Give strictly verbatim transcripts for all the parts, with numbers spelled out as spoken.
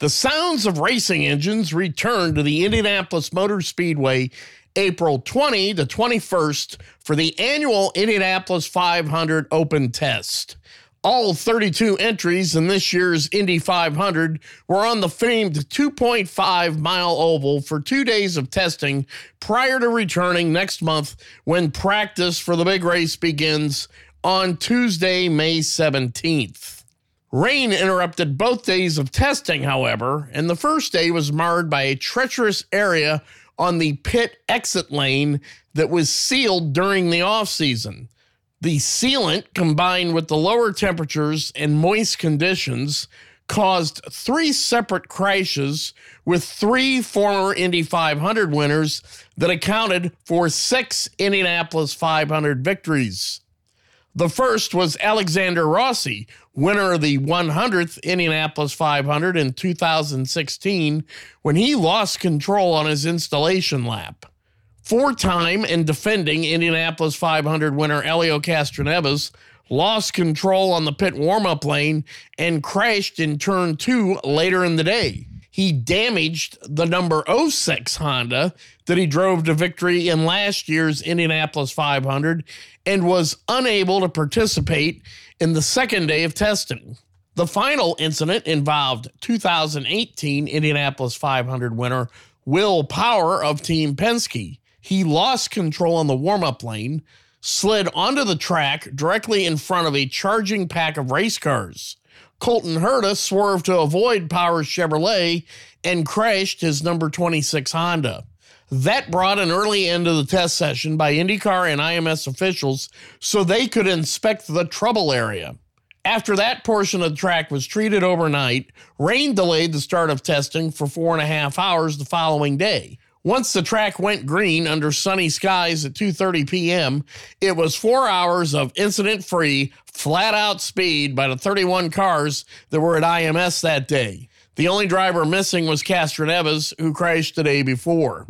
The sounds of racing engines return to the Indianapolis Motor Speedway April twentieth to twenty-first for the annual Indianapolis five hundred Open Test. All thirty-two entries in this year's Indy five hundred were on the famed two point five mile oval for two days of testing prior to returning next month when practice for the big race begins on Tuesday, May seventeenth. Rain interrupted both days of testing, however, and the first day was marred by a treacherous area on the pit exit lane that was sealed during the offseason. The sealant, combined with the lower temperatures and moist conditions, caused three separate crashes with three former Indy five hundred winners that accounted for six Indianapolis five hundred victories. The first was Alexander Rossi, winner of the one hundredth Indianapolis five hundred in two thousand sixteen, when he lost control on his installation lap. Four-time and defending Indianapolis five hundred winner Elio Castroneves lost control on the pit warm-up lane and crashed in turn two later in the day. He damaged the number oh six Honda that he drove to victory in last year's Indianapolis five hundred and was unable to participate in the second day of testing. The final incident involved two thousand eighteen Indianapolis five hundred winner Will Power of Team Penske. He lost control on the warm-up lane, slid onto the track directly in front of a charging pack of race cars. Colton Herta swerved to avoid Power's Chevrolet and crashed his number twenty-six Honda. That brought an early end to the test session by IndyCar and I M S officials so they could inspect the trouble area. After that portion of the track was treated overnight, rain delayed the start of testing for four and a half hours the following day. Once the track went green under sunny skies at two thirty p.m., it was four hours of incident-free, flat-out speed by the thirty-one cars that were at I M S that day. The only driver missing was Castroneves, who crashed the day before.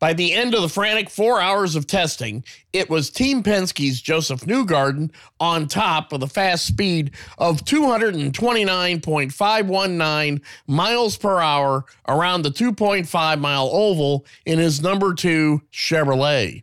By the end of the frantic four hours of testing, it was Team Penske's Josef Newgarden on top with a fast speed of two twenty-nine point five one nine miles per hour around the two point five mile oval in his number two Chevrolet.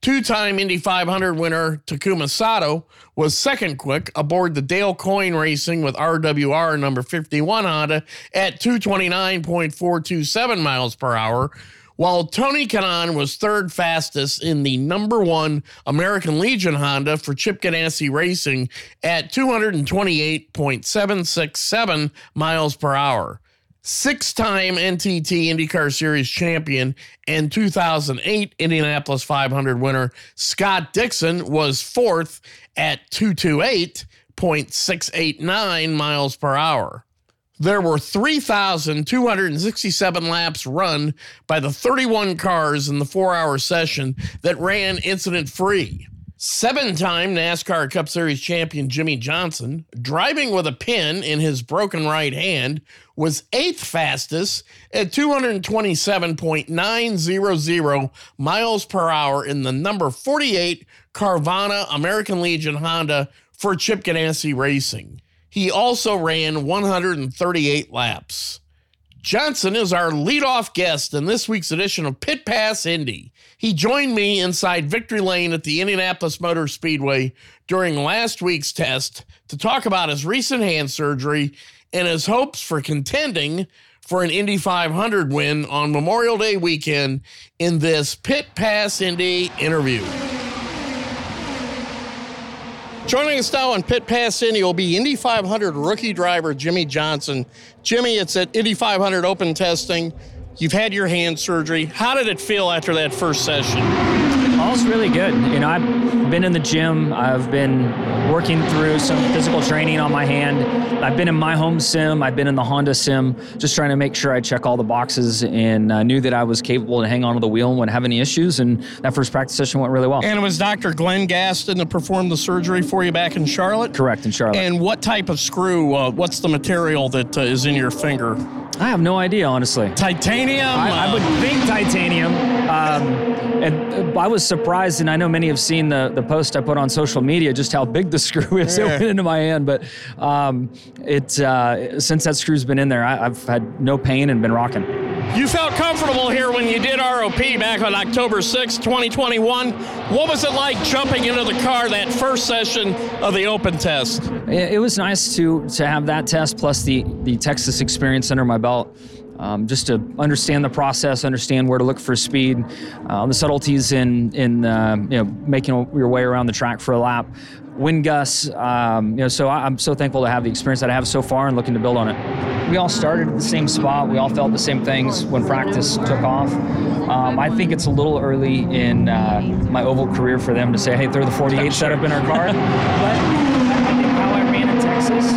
Two-time Indy five hundred winner Takuma Sato was second quick aboard the Dale Coyne Racing with R W R number fifty-one Honda at two twenty-nine point four two seven miles per hour, while Tony Kanaan was third fastest in the number one American Legion Honda for Chip Ganassi Racing at two twenty-eight point seven six seven miles per hour. Six-time N T T IndyCar Series champion and two thousand eight Indianapolis five hundred winner Scott Dixon was fourth at two twenty-eight point six eight nine miles per hour. There were three thousand two hundred sixty-seven laps run by the thirty-one cars in the four-hour session that ran incident-free. Seven-time NASCAR Cup Series champion Jimmie Johnson, driving with a pin in his broken right hand, was eighth fastest at two twenty-seven point nine zero zero miles per hour in the number forty-eight Carvana American Legion Honda for Chip Ganassi Racing. He also ran one hundred thirty-eight laps. Johnson is our leadoff guest in this week's edition of Pit Pass Indy. He joined me inside Victory Lane at the Indianapolis Motor Speedway during last week's test to talk about his recent hand surgery and his hopes for contending for an Indy five hundred win on Memorial Day weekend in this Pit Pass Indy interview. Joining us now on Pit Pass Indy will be Indy five hundred rookie driver Jimmie Johnson. Jimmie, it's at Indy five hundred open testing. You've had your hand surgery. How did it feel after that first session? All's really good. You know, I've been in the gym. I've been working through some physical training on my hand. I've been in my home sim. I've been in the Honda sim, just trying to make sure I check all the boxes, and I knew that I was capable to hang on to the wheel and wouldn't have any issues, and that first practice session went really well. And it was Doctor Glenn Gaston that performed the surgery for you back in Charlotte? Correct, in Charlotte. And what type of screw, uh, what's the material that uh, is in your finger? I have no idea, honestly. Titanium? I, I would think titanium. Um, and I was surprised, and I know many have seen the, the post I put on social media, just how big the screw is. Yeah. It went into my hand. But um, it, uh, since that screw's been in there, I, I've had no pain and been rocking. You felt comfortable here when you did R O P back on October sixth, twenty twenty-one. What was it like jumping into the car that first session of the open test? It was nice to to have that test plus the, the Texas experience under my belt. Um, just to understand the process, understand where to look for speed, uh, the subtleties in in uh, you know making your way around the track for a lap, wind gusts. Um, you know, so I, I'm so thankful to have the experience that I have so far and looking to build on it. We all started at the same spot. We all felt the same things when practice took off. Um, I think it's a little early in uh, my oval career for them to say, "Hey, throw the forty-eight setup in our car." But I think how I ran in Texas.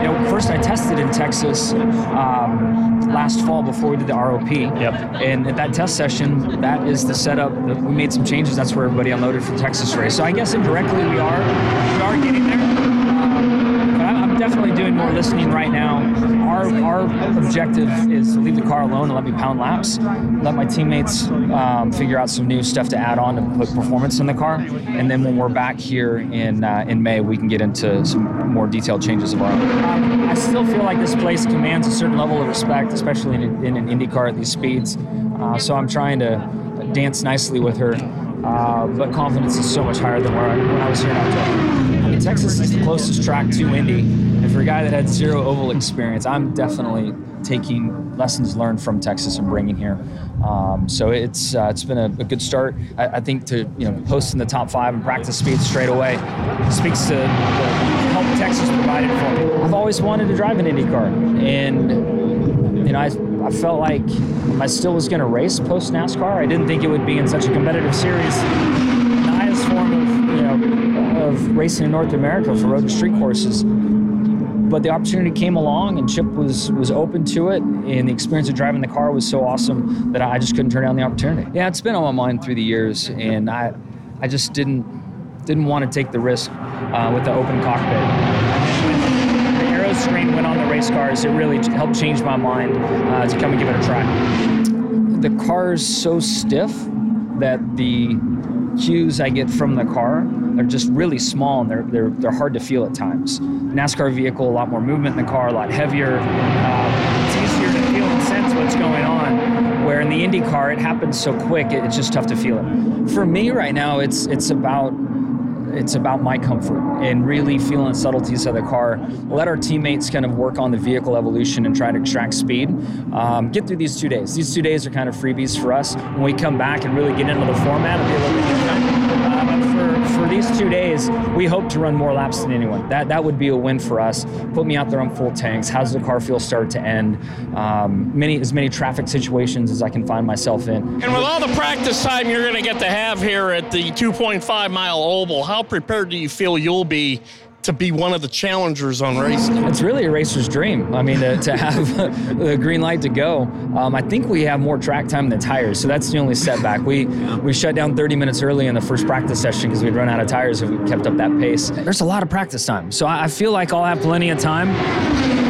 You know, first I tested in Texas um, last fall before we did the R O P. Yep. And at that test session, that is the setup. We made some changes. That's where everybody unloaded for the Texas race. So I guess indirectly we are we are getting there. Um, but I'm definitely doing more listening right now. Our our objective is to leave the car alone and let me pound laps, let my teammates um, figure out some new stuff to add on to put performance in the car, and then when we're back here in uh, in May, we can get into some more detailed changes of our own. I still feel like this place commands a certain level of respect, especially in, in an Indy car at these speeds. Uh, so I'm trying to dance nicely with her, uh, but confidence is so much higher than where I, when I was here in October. I mean, Texas is the closest track to Indy. And for a guy that had zero oval experience, I'm definitely taking lessons learned from Texas and bringing here. Um, so it's uh, it's been a, a good start. I, I think to you know post in the top five and practice speed straight away speaks to the help Texas provided for me. I've always wanted to drive an Indy car, and you know I I felt like I still was going to race post NASCAR. I didn't think it would be in such a competitive series. The highest form of you know of racing in North America for road and street courses. But the opportunity came along, and Chip was was open to it, and the experience of driving the car was so awesome that I just couldn't turn down the opportunity. Yeah, it's been on my mind through the years, and I I just didn't didn't want to take the risk uh, with the open cockpit. When the aero screen went on the race cars, it really helped change my mind uh, to come and give it a try. The car is so stiff that the cues I get from the car are just really small, and they're they're they're hard to feel at times. NASCAR vehicle, a lot more movement in the car, a lot heavier. Uh, it's easier to feel and sense what's going on, where in the Indy car, it happens so quick, it, it's just tough to feel it. For me right now, it's it's about it's about my comfort and really feeling the subtleties of the car. Let our teammates kind of work on the vehicle evolution and try to extract speed. Um, get through these two days. These two days are kind of freebies for us. When we come back and really get into the format, it'll be a little bit different. Um, for, for these two days, we hope to run more laps than anyone. That that would be a win for us. Put me out there on full tanks. How does the car feel start to end? Um, many as many traffic situations as I can find myself in. And with all the practice time you're going to get to have here at the two point five mile oval, how prepared do you feel you'll be to be one of the challengers on race day? It's really a racer's dream. I mean, to, to have the green light to go. Um, I think we have more track time than tires, so that's the only setback. We yeah. we shut down thirty minutes early in the first practice session because we'd run out of tires if we kept up that pace. There's a lot of practice time, so I, I feel like I'll have plenty of time.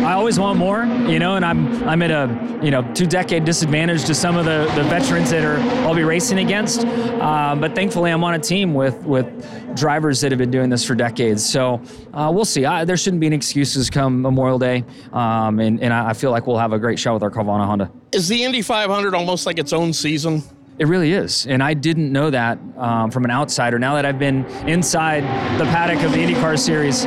I always want more, you know, and I'm I'm at a you know two-decade disadvantage to some of the, the veterans that are I'll be racing against. Uh, but thankfully, I'm on a team with with drivers that have been doing this for decades. So uh, we'll see. I, there shouldn't be any excuses come Memorial Day, um, and and I feel like we'll have a great shot with our Carvana Honda. Is the Indy five hundred almost like its own season? It really is. And I didn't know that um, from an outsider. Now that I've been inside the paddock of the IndyCar Series,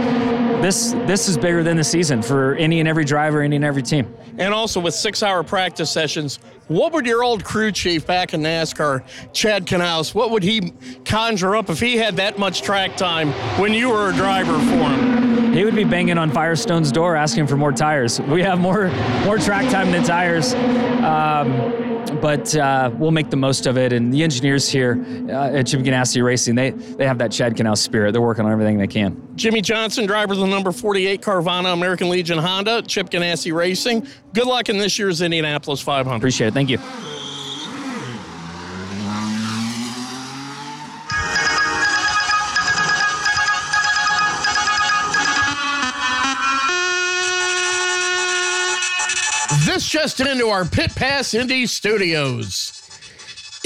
this this is bigger than the season for any and every driver, any and every team. And also with six-hour practice sessions, what would your old crew chief back in NASCAR, Chad Knaus, what would he conjure up if he had that much track time when you were a driver for him? He would be banging on Firestone's door asking for more tires. We have more more track time than tires. Um, But uh, we'll make the most of it. And the engineers here uh, at Chip Ganassi Racing, they they have that Chad Knaus spirit. They're working on everything they can. Jimmie Johnson, driver of the number forty-eight Carvana American Legion Honda, Chip Ganassi Racing. Good luck in this year's Indianapolis five hundred. Appreciate it. Thank you. This just into our Pit Pass Indy studios.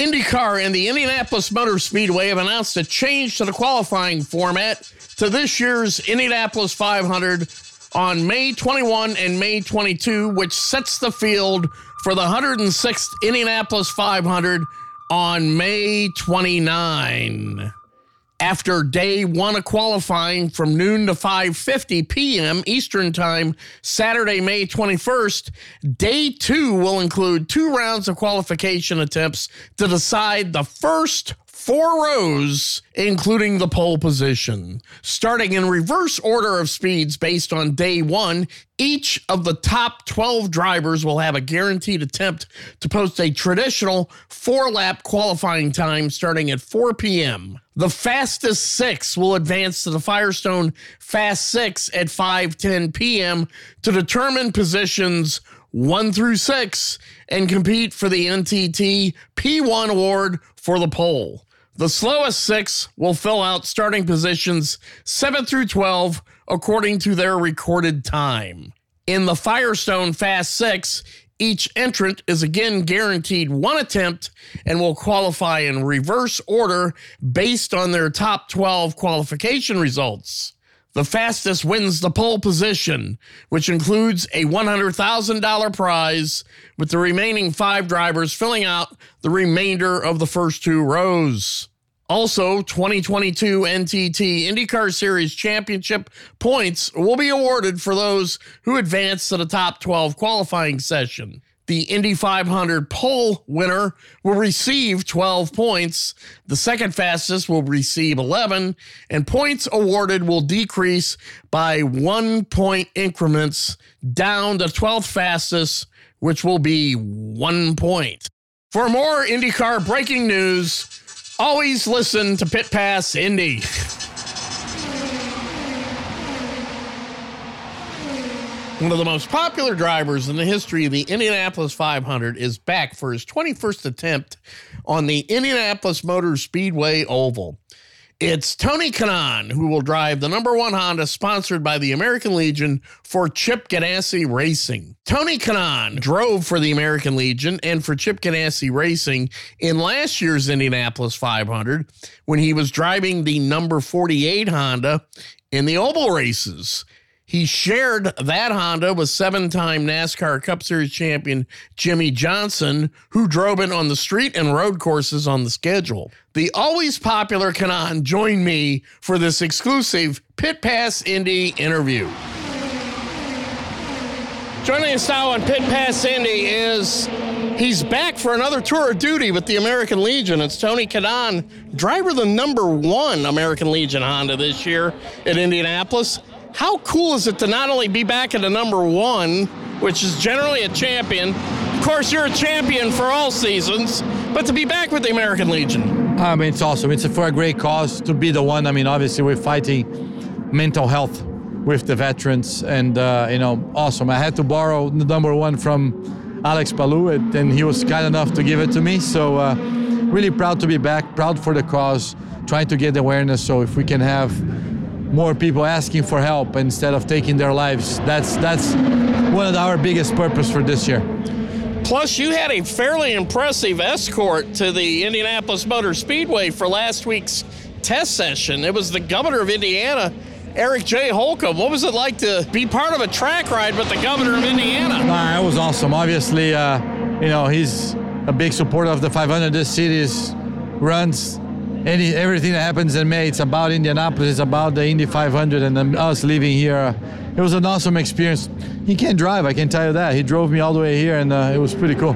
IndyCar and the Indianapolis Motor Speedway have announced a change to the qualifying format to this year's Indianapolis five hundred on May twenty-first and May twenty-second, which sets the field for the one hundred sixth Indianapolis five hundred on May twenty-ninth. After day one of qualifying from noon to five fifty p.m. Eastern Time, Saturday, May twenty-first, day two will include two rounds of qualification attempts to decide the first four rows, including the pole position. Starting in reverse order of speeds based on day one, each of the top twelve drivers will have a guaranteed attempt to post a traditional four-lap qualifying time starting at four p.m. The fastest six will advance to the Firestone Fast Six at five ten p.m. to determine positions one through six and compete for the N T T P one award for the pole. The slowest six will fill out starting positions seven through twelve according to their recorded time. In the Firestone Fast Six, each entrant is again guaranteed one attempt and will qualify in reverse order based on their top twelve qualification results. The fastest wins the pole position, which includes a one hundred thousand dollars prize, with the remaining five drivers filling out the remainder of the first two rows. Also, twenty twenty-two N T T IndyCar Series Championship points will be awarded for those who advance to the top twelve qualifying session. The Indy five hundred pole winner will receive twelve points. The second fastest will receive eleven, and points awarded will decrease by one point increments down to twelfth fastest, which will be one point. For more IndyCar breaking news, always listen to Pit Pass Indy. One of the most popular drivers in the history of the Indianapolis five hundred is back for his twenty-first attempt on the Indianapolis Motor Speedway Oval. It's Tony Kanaan, who will drive the number one Honda sponsored by the American Legion for Chip Ganassi Racing. Tony Kanaan drove for the American Legion and for Chip Ganassi Racing in last year's Indianapolis five hundred when he was driving the number forty-eight Honda in the oval races. He shared that Honda with seven-time NASCAR Cup Series champion Jimmie Johnson, who drove it on the street and road courses on the schedule. The always popular Kanaan joined me for this exclusive Pit Pass Indy interview. Joining us now on Pit Pass Indy is, he's back for another tour of duty with the American Legion. It's Tony Kanaan, driver of the number one American Legion Honda this year at Indianapolis. How cool is it to not only be back at the number one, which is generally a champion, of course you're a champion for all seasons, but to be back with the American Legion? I mean, it's awesome. It's for a great cause to be the one. I mean, obviously we're fighting mental health with the veterans and, uh, you know, awesome. I had to borrow the number one from Alex Palou, and he was kind enough to give it to me. So uh, really proud to be back, proud for the cause, trying to get awareness. So if we can have more people asking for help instead of taking their lives. That's that's one of our biggest purpose for this year. Plus, you had a fairly impressive escort to the Indianapolis Motor Speedway for last week's test session. It was the governor of Indiana, Eric J. Holcomb. What was it like to be part of a track ride with the governor of Indiana? Nah, that was awesome. Obviously, uh, you know, he's a big supporter of the five hundred. This series runs any everything that happens in May. It's about Indianapolis. It's about the Indy five hundred and us living here. It was an awesome experience. He can drive, I can tell you that. He drove me all the way here, and uh, it was pretty cool.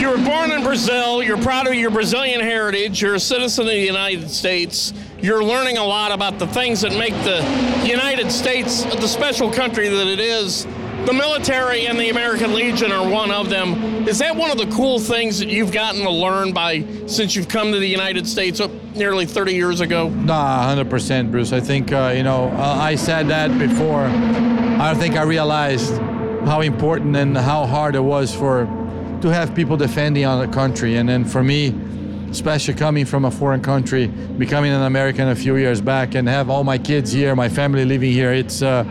You were born in Brazil. You're proud of your Brazilian heritage. You're a citizen of the United States. You're learning a lot about the things that make the United States the special country that it is. The military and the American Legion are one of them. Is that one of the cool things that you've gotten to learn by since you've come to the United States nearly thirty years ago? Nah, one hundred percent, Bruce. I think, uh, you know, uh, I said that before. I think I realized how important and how hard it was for to have people defending on the country. And then for me, especially coming from a foreign country, becoming an American a few years back and have all my kids here, my family living here, it's... Uh,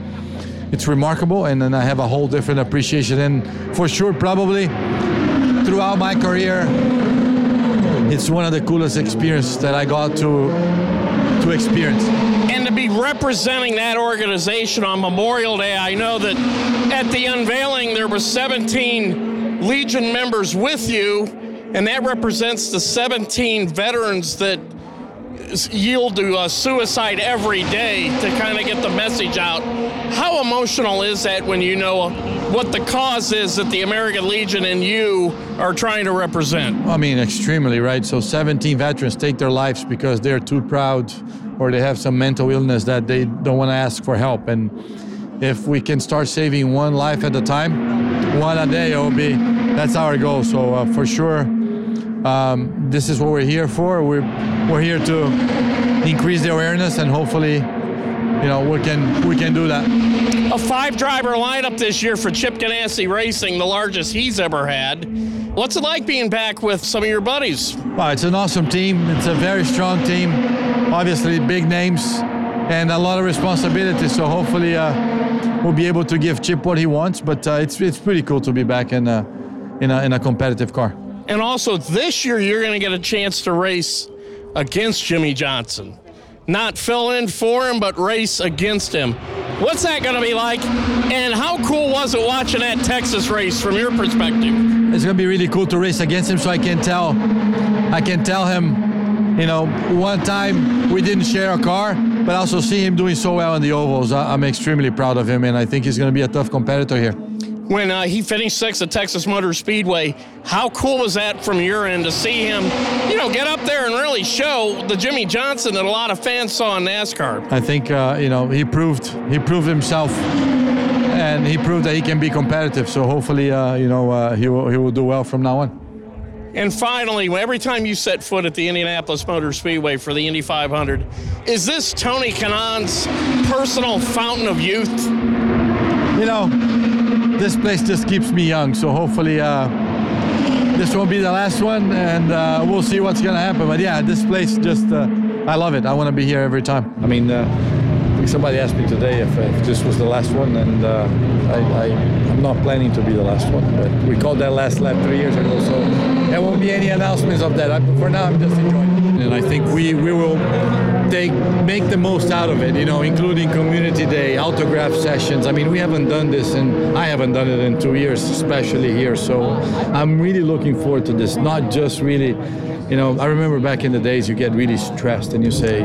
It's remarkable, and then I have a whole different appreciation. And for sure, probably throughout my career, it's one of the coolest experiences that I got to to experience. And to be representing that organization on Memorial Day, I know that at the unveiling, there were seventeen Legion members with you, and that represents the seventeen veterans that yield to uh, suicide every day to kind of get the message out. How emotional is that when you know what the cause is that the American Legion and you are trying to represent? I mean, extremely, right? So seventeen veterans take their lives because they're too proud or they have some mental illness that they don't want to ask for help. And if we can start saving one life at a time, one a day, it'll be, that's our goal. So uh, for sure, Um, this is what we're here for. We're we're here to increase the awareness, and hopefully, you know, we can we can do that. A five-driver lineup this year for Chip Ganassi Racing, the largest he's ever had. What's it like being back with some of your buddies? Well, it's an awesome team. It's a very strong team. Obviously, big names and a lot of responsibility. So hopefully, uh, we'll be able to give Chip what he wants. But uh, it's it's pretty cool to be back in a, in a, in a competitive car. And also this year, you're going to get a chance to race against Jimmie Johnson. Not fill in for him, but race against him. What's that going to be like? And how cool was it watching that Texas race from your perspective? It's going to be really cool to race against him, so I can tell, I can tell him, you know, one time we didn't share a car, but also see him doing so well in the ovals. I'm extremely proud of him, and I think he's going to be a tough competitor here. When uh, he finished sixth at Texas Motor Speedway, how cool was that from your end to see him, you know, get up there and really show the Jimmie Johnson that a lot of fans saw in NASCAR? I think, uh, you know, he proved he proved himself, and he proved that he can be competitive. So hopefully, uh, you know, uh, he will, he will do well from now on. And finally, every time you set foot at the Indianapolis Motor Speedway for the Indy five hundred, is this Tony Kanaan's personal fountain of youth? You know, this place just keeps me young, so hopefully uh, this won't be the last one, and uh, we'll see what's going to happen. But yeah, this place just, uh, I love it. I want to be here every time. I mean, uh, I think somebody asked me today if, if this was the last one, and uh, I, I, I'm not planning to be the last one. But we called that last lap three years ago, so there won't be any announcements of that. I, for now, I'm just enjoying it. And I think we, we will take, make the most out of it, you know, including community day, autograph sessions. I mean, we haven't done this, and I haven't done it in two years, especially here. So I'm really looking forward to this, not just really, you know, I remember back in the days you get really stressed and you say,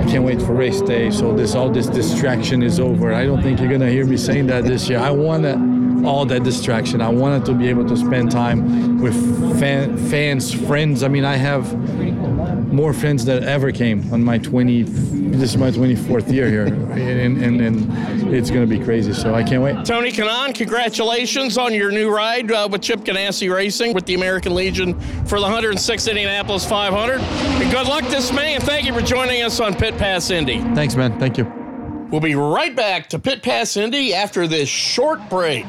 I can't wait for race day, so this all this distraction is over. I don't think you're going to hear me saying that this year. I want all that distraction. I wanted to be able to spend time with fan, fans, friends. I mean, I have more friends than ever came on my twenty. This is my twenty-fourth year here, and, and, and it's going to be crazy, so I can't wait. Tony Kanaan, congratulations on your new ride uh, with Chip Ganassi Racing with the American Legion for the one hundred sixth Indianapolis five hundred. And good luck this May, and thank you for joining us on Pit Pass Indy. Thanks, man. Thank you. We'll be right back to Pit Pass Indy after this short break.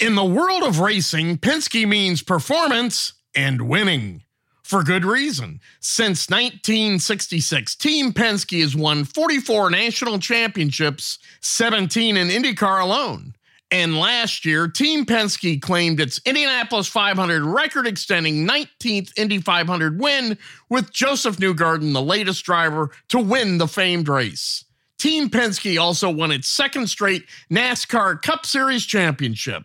In the world of racing, Penske means performance and winning. For good reason. Since nineteen sixty-six, Team Penske has won forty-four national championships, seventeen in IndyCar alone. And last year, Team Penske claimed its Indianapolis five hundred record-extending nineteenth Indy five hundred win with Josef Newgarden, the latest driver to win the famed race. Team Penske also won its second straight NASCAR Cup Series championship.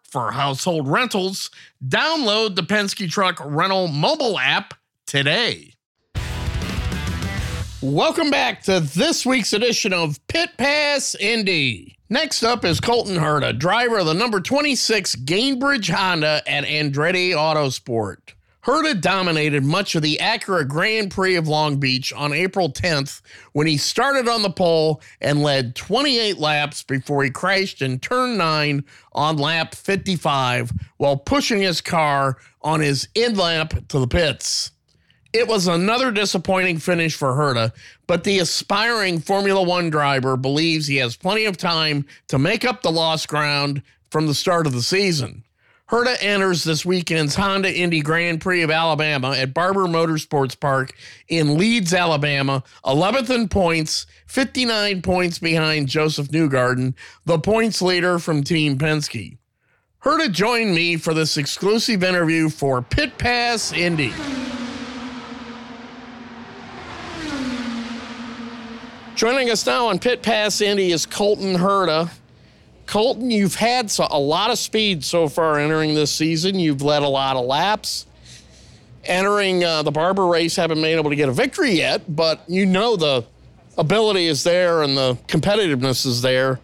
for household rentals, download the Penske Truck Rental mobile app today. Welcome back to this week's edition of Pit Pass Indy. Next up is Colton Herta, driver of the number twenty-six Gainbridge Honda at Andretti Autosport. Herta dominated much of the Acura Grand Prix of Long Beach on April tenth when he started on the pole and led twenty-eight laps before he crashed in turn nine on lap fifty-five while pushing his car on his end lap to the pits. It was another disappointing finish for Herta, but the aspiring Formula One driver believes he has plenty of time to make up the lost ground from the start of the season. Herta enters this weekend's Honda Indy Grand Prix of Alabama at Barber Motorsports Park in Leeds, Alabama, eleventh in points, fifty-nine points behind Josef Newgarden, the points leader from Team Penske. Herta joined me for this exclusive interview for Pit Pass Indy. Joining us now on Pit Pass Indy is Colton Herta. Colton, you've had a lot of speed so far entering this season. You've led a lot of laps. Entering uh, the Barber race, haven't been able to get a victory yet, but you know the ability is there and the competitiveness is there.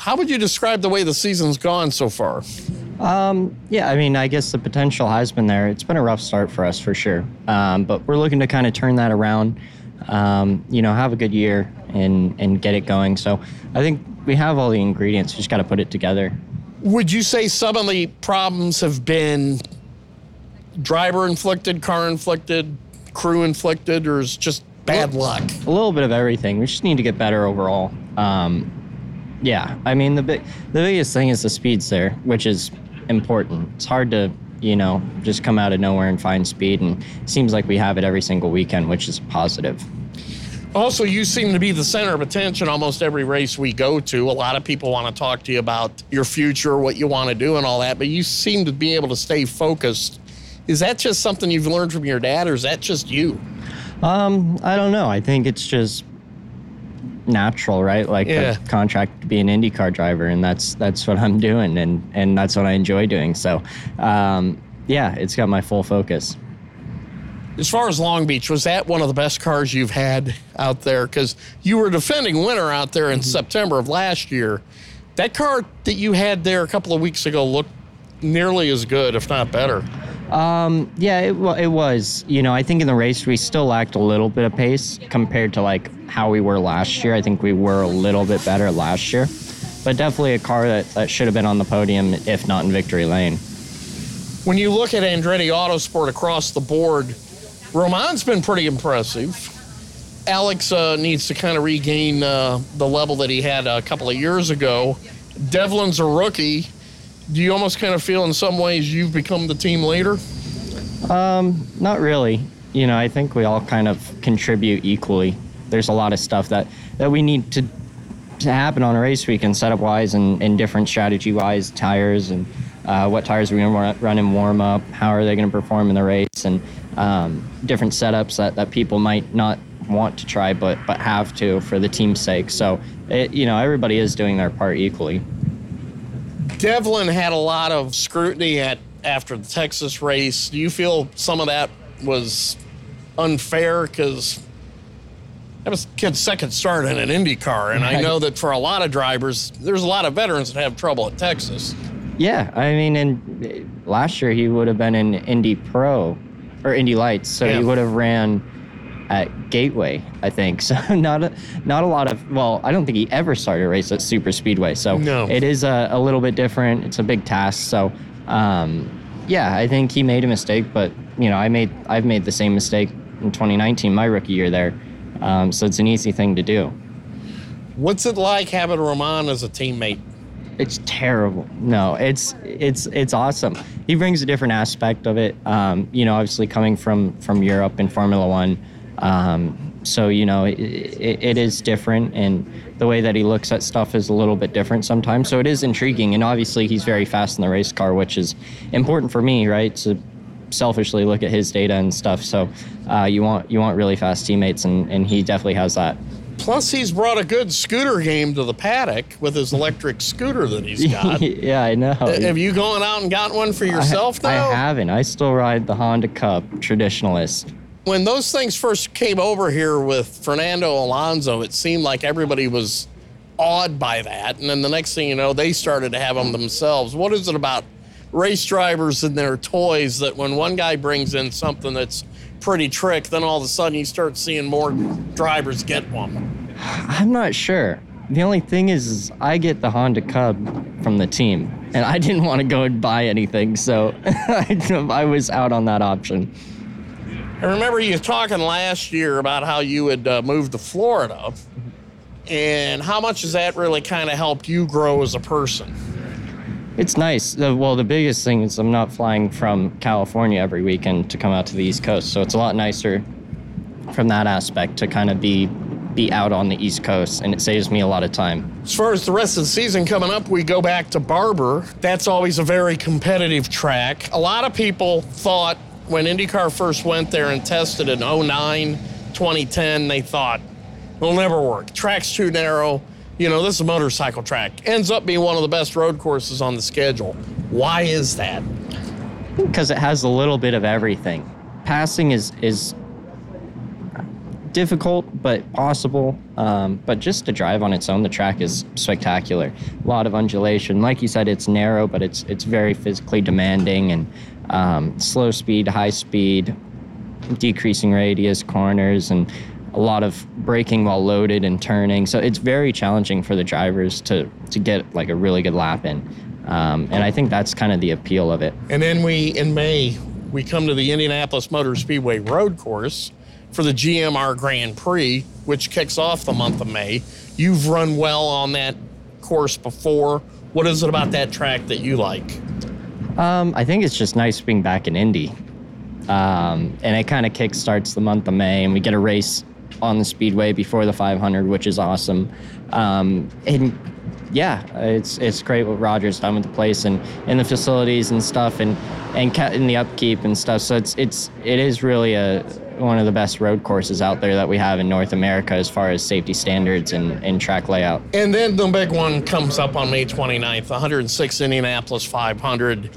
How would you describe the way the season's gone so far? Um, yeah, I mean, I guess the potential has been there. It's been a rough start for us for sure, um, but we're looking to kind of turn that around. Um, you know, have a good year and, and get it going. So I think we have all the ingredients. We just got to put it together. Would you say some of the problems have been driver-inflicted, car-inflicted, crew-inflicted, or is just bad well, luck? A little bit of everything. We just need to get better overall. Um, yeah, I mean, the big, the biggest thing is the speed's there, which is important. It's hard to, you know, just come out of nowhere and find speed. And it seems like we have it every single weekend, which is positive. Also, you seem to be the center of attention almost every race we go to. A lot of people want to talk to you about your future, what you want to do and all that, but you seem to be able to stay focused. Is that just something you've learned from your dad, or is that just you? Um, I don't know. I think it's just natural, right? Like yeah. a contract to be an IndyCar driver, and that's that's what I'm doing, and and that's what I enjoy doing. So um yeah, it's got my full focus. As far as Long Beach, was that one of the best cars you've had out there? Because you were defending winner out there in mm-hmm. September of last year. That car that you had there a couple of weeks ago looked nearly as good, if not better. Um, yeah, it, it was. You know, I think in the race, we still lacked a little bit of pace compared to, like, how we were last year. I think we were a little bit better last year. But definitely a car that, that should have been on the podium, if not in victory lane. When you look at Andretti Autosport across the board, Roman's been pretty impressive. Alex uh, needs to kind of regain uh, the level that he had a couple of years ago. Devlin's a rookie. Do you almost kind of feel in some ways you've become the team leader? Um, not really. You know, I think we all kind of contribute equally. There's a lot of stuff that, that we need to to happen on a race weekend, setup-wise and, and different strategy-wise, tires and uh, what tires are we going to run in warm-up, how are they going to perform in the race, and um, different setups that, that people might not want to try but but have to for the team's sake. So, it, you know, everybody is doing their part equally. Devlin had a lot of scrutiny at after the Texas race. Do you feel some of that was unfair? Because that was kid's second start in an Indy car, and I know that for a lot of drivers, there's a lot of veterans that have trouble at Texas. Yeah, I mean, and last year he would have been in Indy Pro or Indy Lights, so yeah. He would have ran at Gateway, I think. So not a, not a lot of, well, I don't think he ever started a race at Super Speedway. So no. It is a, a little bit different. It's a big task. So, um, yeah, I think he made a mistake, but, you know, I made, I've made the same mistake in twenty nineteen, my rookie year there. Um, so it's an easy thing to do. What's it like having Roman as a teammate? It's terrible. No, it's it's it's awesome. He brings a different aspect of it. Um, you know, obviously coming from, from Europe in Formula One, Um, so, you know, it, it, it is different, and the way that he looks at stuff is a little bit different sometimes. So it is intriguing, and obviously he's very fast in the race car, which is important for me, right? To selfishly look at his data and stuff. So uh, you want you want really fast teammates, and, and he definitely has that. Plus, he's brought a good scooter game to the paddock with his electric scooter that he's got. Yeah, I know. Have you gone out and got one for yourself I, now? I haven't. I still ride the Honda Cup Traditionalist. When those things first came over here with Fernando Alonso, it seemed like everybody was awed by that. And then the next thing you know, they started to have them themselves. What is it about race drivers and their toys that when one guy brings in something that's pretty trick, then all of a sudden you start seeing more drivers get one? I'm not sure. The only thing is, is I get the Honda Cub from the team, and I didn't want to go and buy anything. So I was out on that option. I remember you talking last year about how you had uh, moved to Florida, and how much has that really kind of helped you grow as a person? It's nice. The, well, the biggest thing is I'm not flying from California every weekend to come out to the East Coast, so it's a lot nicer from that aspect to kind of be be out on the East Coast, and it saves me a lot of time. As far as the rest of the season coming up, we go back to Barber. That's always a very competitive track. A lot of people thought when IndyCar first went there and tested in oh nine, twenty ten, they thought, it'll never work. Track's too narrow. You know, this is a motorcycle track. Ends up being one of the best road courses on the schedule. Why is that? Because it has a little bit of everything. Passing is is difficult, but possible. Um, but just to drive on its own, the track is spectacular. A lot of undulation. Like you said, it's narrow, but it's it's very physically demanding, and Um, slow speed, high speed, decreasing radius, corners, and a lot of braking while loaded and turning. So it's very challenging for the drivers to, to get like a really good lap in. Um, and I think that's kind of the appeal of it. And then we, in May, we come to the Indianapolis Motor Speedway road course for the G M R Grand Prix, which kicks off the month of May. You've run well on that course before. What is it about that track that you like? Um, I think it's just nice being back in Indy, um, and it kind of kickstarts the month of May, and we get a race on the Speedway before the five hundred, which is awesome. Um, and yeah, it's it's great what Roger's done with the place and, and the facilities and stuff, and and in the upkeep and stuff. So it's it's it is really a one of the best road courses out there that we have in North America as far as safety standards and, and track layout. And then the big one comes up on May twenty-ninth, one oh six Indianapolis five hundred.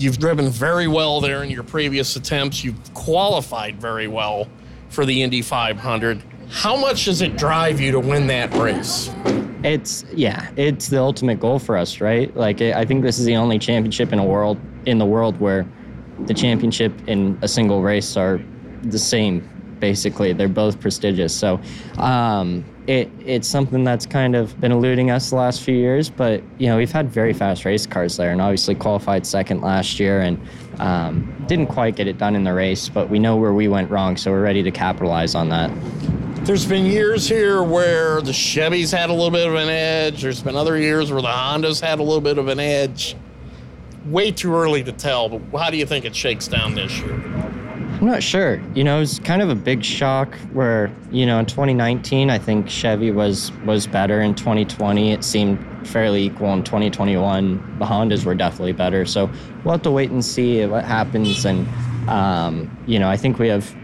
You've driven very well there in your previous attempts. You've qualified very well for the Indy five hundred. How much does it drive you to win that race? It's, yeah, it's the ultimate goal for us, right? Like, I think this is the only championship in a world, in the world where the championship and a single race are the same, basically. They're both prestigious. So um, it it's something that's kind of been eluding us the last few years, but, you know, we've had very fast race cars there, and obviously qualified second last year, and um, didn't quite get it done in the race, but we know where we went wrong, so we're ready to capitalize on that. There's been years here where the Chevy's had a little bit of an edge. There's been other years where the Honda's had a little bit of an edge. Way too early to tell, but how do you think it shakes down this year? I'm not sure. You know, it was kind of a big shock where, you know, in twenty nineteen, I think Chevy was was better. In twenty twenty, it seemed fairly equal. In twenty twenty-one, the Hondas were definitely better. So we'll have to wait and see what happens. And, um, you know, I think we have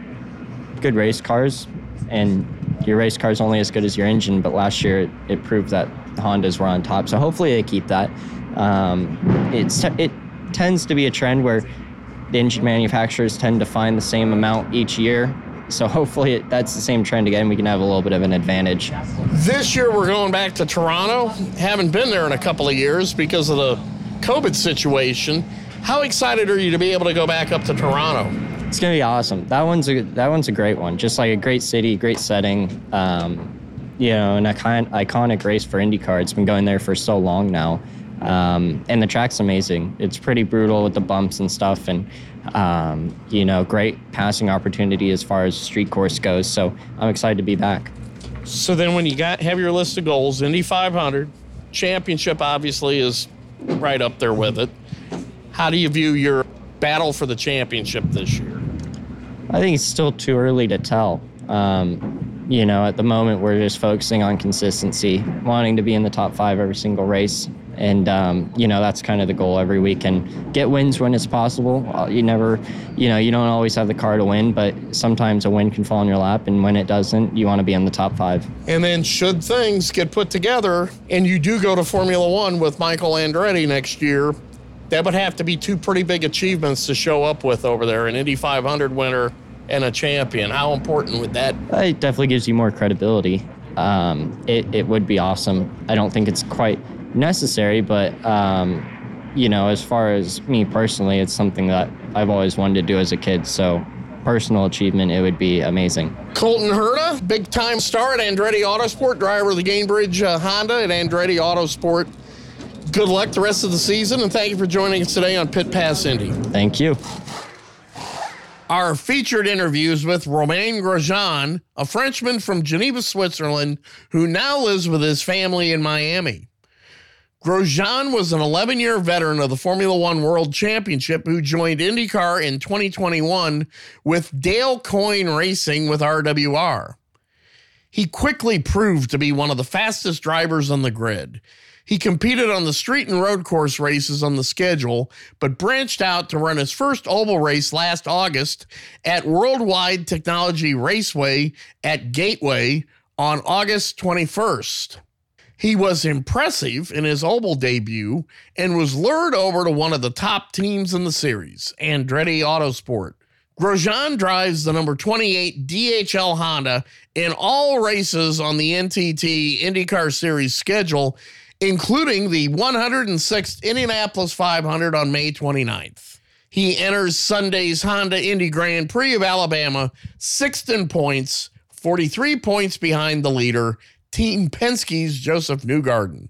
good race cars, and your race car is only as good as your engine. But last year, it, it proved that the Hondas were on top. So hopefully they keep that. Um, it's, it tends to be a trend where the engine manufacturers tend to find the same amount each year. So hopefully it, that's the same trend again. We can have a little bit of an advantage. This year we're going back to Toronto. Haven't been there in a couple of years because of the COVID situation. How excited are you to be able to go back up to Toronto? It's going to be awesome. That one's a, that one's a great one. Just like a great city, great setting. Um, you know, an icon, iconic race for IndyCar. It's been going there for so long now. Um, and the track's amazing. It's pretty brutal with the bumps and stuff, and um, you know, great passing opportunity as far as street course goes. So I'm excited to be back. So then, when you got have your list of goals, Indy five hundred, championship obviously is right up there with it. How do you view your battle for the championship this year? I think it's still too early to tell. Um, you know, at the moment we're just focusing on consistency, wanting to be in the top five every single race. And, um, you know, that's kind of the goal every week, and get wins when it's possible. You never, you know, you don't always have the car to win, but sometimes a win can fall in your lap. And when it doesn't, you want to be in the top five. And then should things get put together and you do go to Formula One with Michael Andretti next year, that would have to be two pretty big achievements to show up with over there, an Indy five hundred winner and a champion. How important would that be? It definitely gives you more credibility. Um, it, it would be awesome. I don't think it's quite necessary, but um you know, as far as me personally, it's something that I've always wanted to do as a kid, so personal achievement, it would be amazing. Colton Herta, big time star at Andretti Autosport, driver of the Gainbridge uh, Honda at Andretti Autosport. Good luck the rest of the season, and thank you for joining us today on Pit Pass Indy. Thank you. Our featured interviews with Roman Grosjean, a Frenchman from Geneva, Switzerland, who now lives with his family in Miami. Grosjean was an eleven-year veteran of the Formula One World Championship who joined IndyCar in twenty twenty-one with Dale Coyne Racing with R W R. He quickly proved to be one of the fastest drivers on the grid. He competed on the street and road course races on the schedule, but branched out to run his first oval race last August at Worldwide Technology Raceway at Gateway on August twenty-first. He was impressive in his oval debut and was lured over to one of the top teams in the series, Andretti Autosport. Grosjean drives the number twenty-eight D H L Honda in all races on the N T T IndyCar Series schedule, including the one hundred sixth Indianapolis five hundred on May twenty-ninth. He enters Sunday's Honda Indy Grand Prix of Alabama sixth in points, forty-three points behind the leader, Team Penske's Josef Newgarden.